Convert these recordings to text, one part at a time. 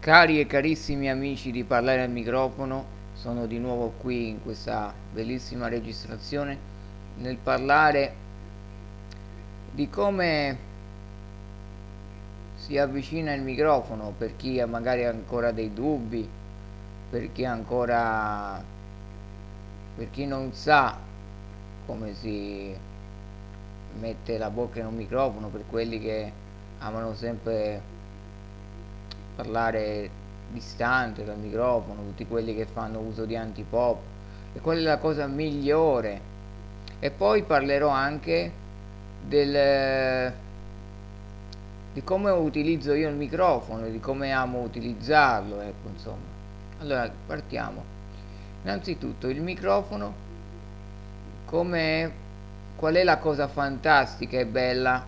Cari e carissimi amici di Parlare al Microfono, sono di nuovo qui in questa bellissima registrazione nel parlare di come si avvicina il microfono per chi ha magari ancora dei dubbi, per chi non sa come si mette la bocca in un microfono, per quelli che amano sempre parlare distante dal microfono, tutti quelli che fanno uso di antipop, e quella è la cosa migliore. E poi parlerò anche di come utilizzo io il microfono e di come amo utilizzarlo, ecco, insomma. Allora, partiamo. Innanzitutto il microfono, qual è la cosa fantastica e bella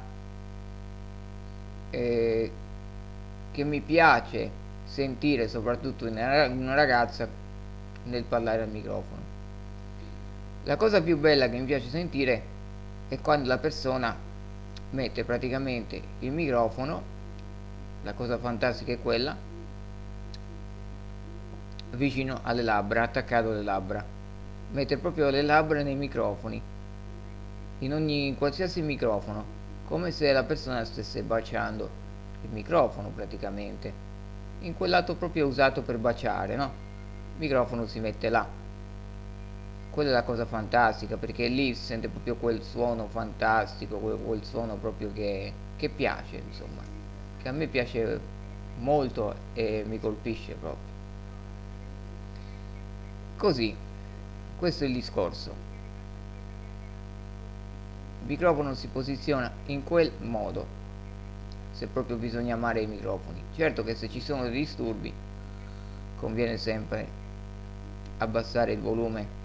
che mi piace sentire soprattutto in una ragazza nel parlare al microfono. La cosa più bella che mi piace sentire è quando la persona mette praticamente il microfono, la cosa fantastica è quella, vicino alle labbra, attaccato alle labbra, mette proprio le labbra nei microfoni, in qualsiasi microfono, come se la persona stesse baciando il microfono praticamente, in quel lato proprio usato per baciare, no? Il microfono si mette là. Quella è la cosa fantastica, perché lì si sente proprio quel suono fantastico, quel suono proprio che piace, insomma, che a me piace molto e mi colpisce proprio. Così, questo è il discorso. Il microfono si posiziona in quel modo, se proprio bisogna amare i microfoni. Certo che se ci sono dei disturbi conviene sempre abbassare il volume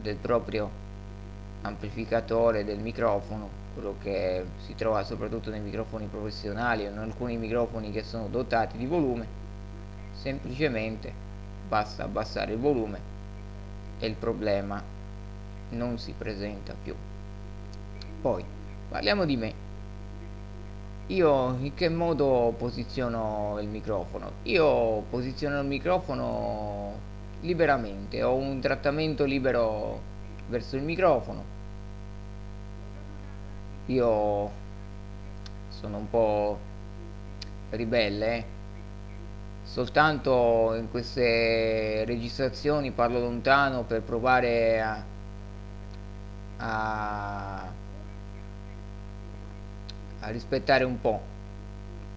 del proprio amplificatore, del microfono, quello che si trova soprattutto nei microfoni professionali o in alcuni microfoni che sono dotati di volume. Semplicemente basta abbassare il volume e il problema non si presenta più. Poi parliamo di me. Io in che modo posiziono il microfono? Io posiziono il microfono liberamente, ho un trattamento libero verso il microfono. Io sono un po' ribelle, soltanto in queste registrazioni parlo lontano per provare a rispettare un po'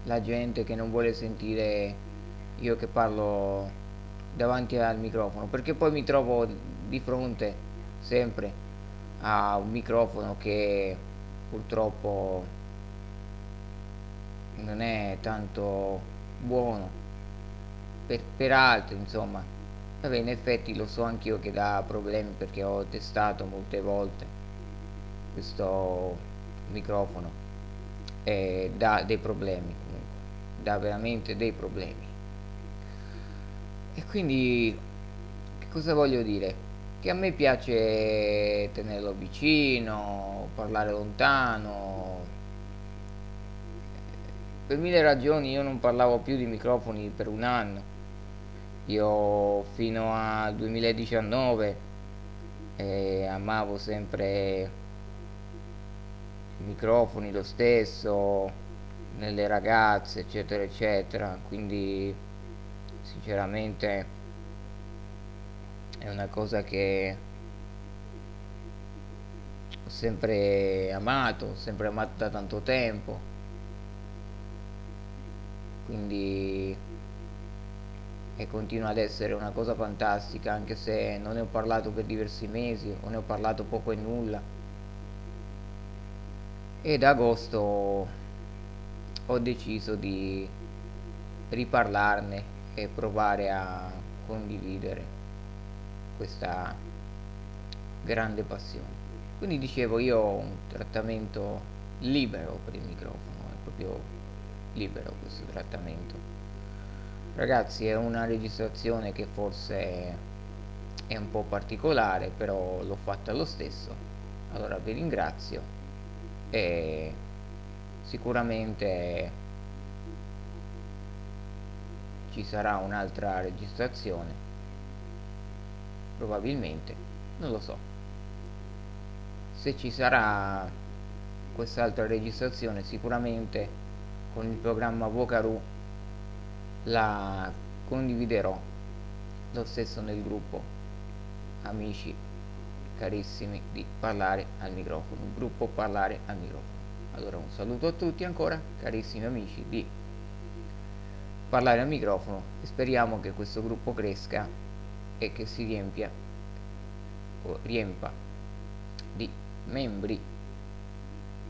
la gente che non vuole sentire io che parlo davanti al microfono, perché poi mi trovo di fronte sempre a un microfono che purtroppo non è tanto buono per altri, insomma. Vabbè, in effetti lo so anch'io che dà problemi, perché ho testato molte volte questo microfono. Dà dei problemi, comunque dà veramente dei problemi. E quindi che cosa voglio dire? Che a me piace tenerlo vicino, parlare lontano. Per mille ragioni io non parlavo più di microfoni per un anno. Io fino al 2019 amavo sempre microfoni lo stesso, nelle ragazze, eccetera eccetera. Quindi sinceramente è una cosa che ho sempre amato da tanto tempo. Quindi e continua ad essere una cosa fantastica, anche se non ne ho parlato per diversi mesi o ne ho parlato poco e nulla. Ed agosto ho deciso di riparlarne e provare a condividere questa grande passione. Quindi dicevo, io ho un trattamento libero per il microfono, è proprio libero questo trattamento. Ragazzi, è una registrazione che forse è un po' particolare, però l'ho fatta lo stesso. Allora vi ringrazio. E sicuramente ci ci sarà un'altra registrazione, probabilmente, non lo so. Se ci sarà quest'altra registrazione, sicuramente con il programma Vocaroo la condividerò lo stesso nel gruppo Amici Carissimi di Parlare al Microfono, il gruppo Parlare al Microfono. Allora, un saluto a tutti ancora, carissimi amici di Parlare al Microfono, e speriamo che questo gruppo cresca e che si riempia di membri.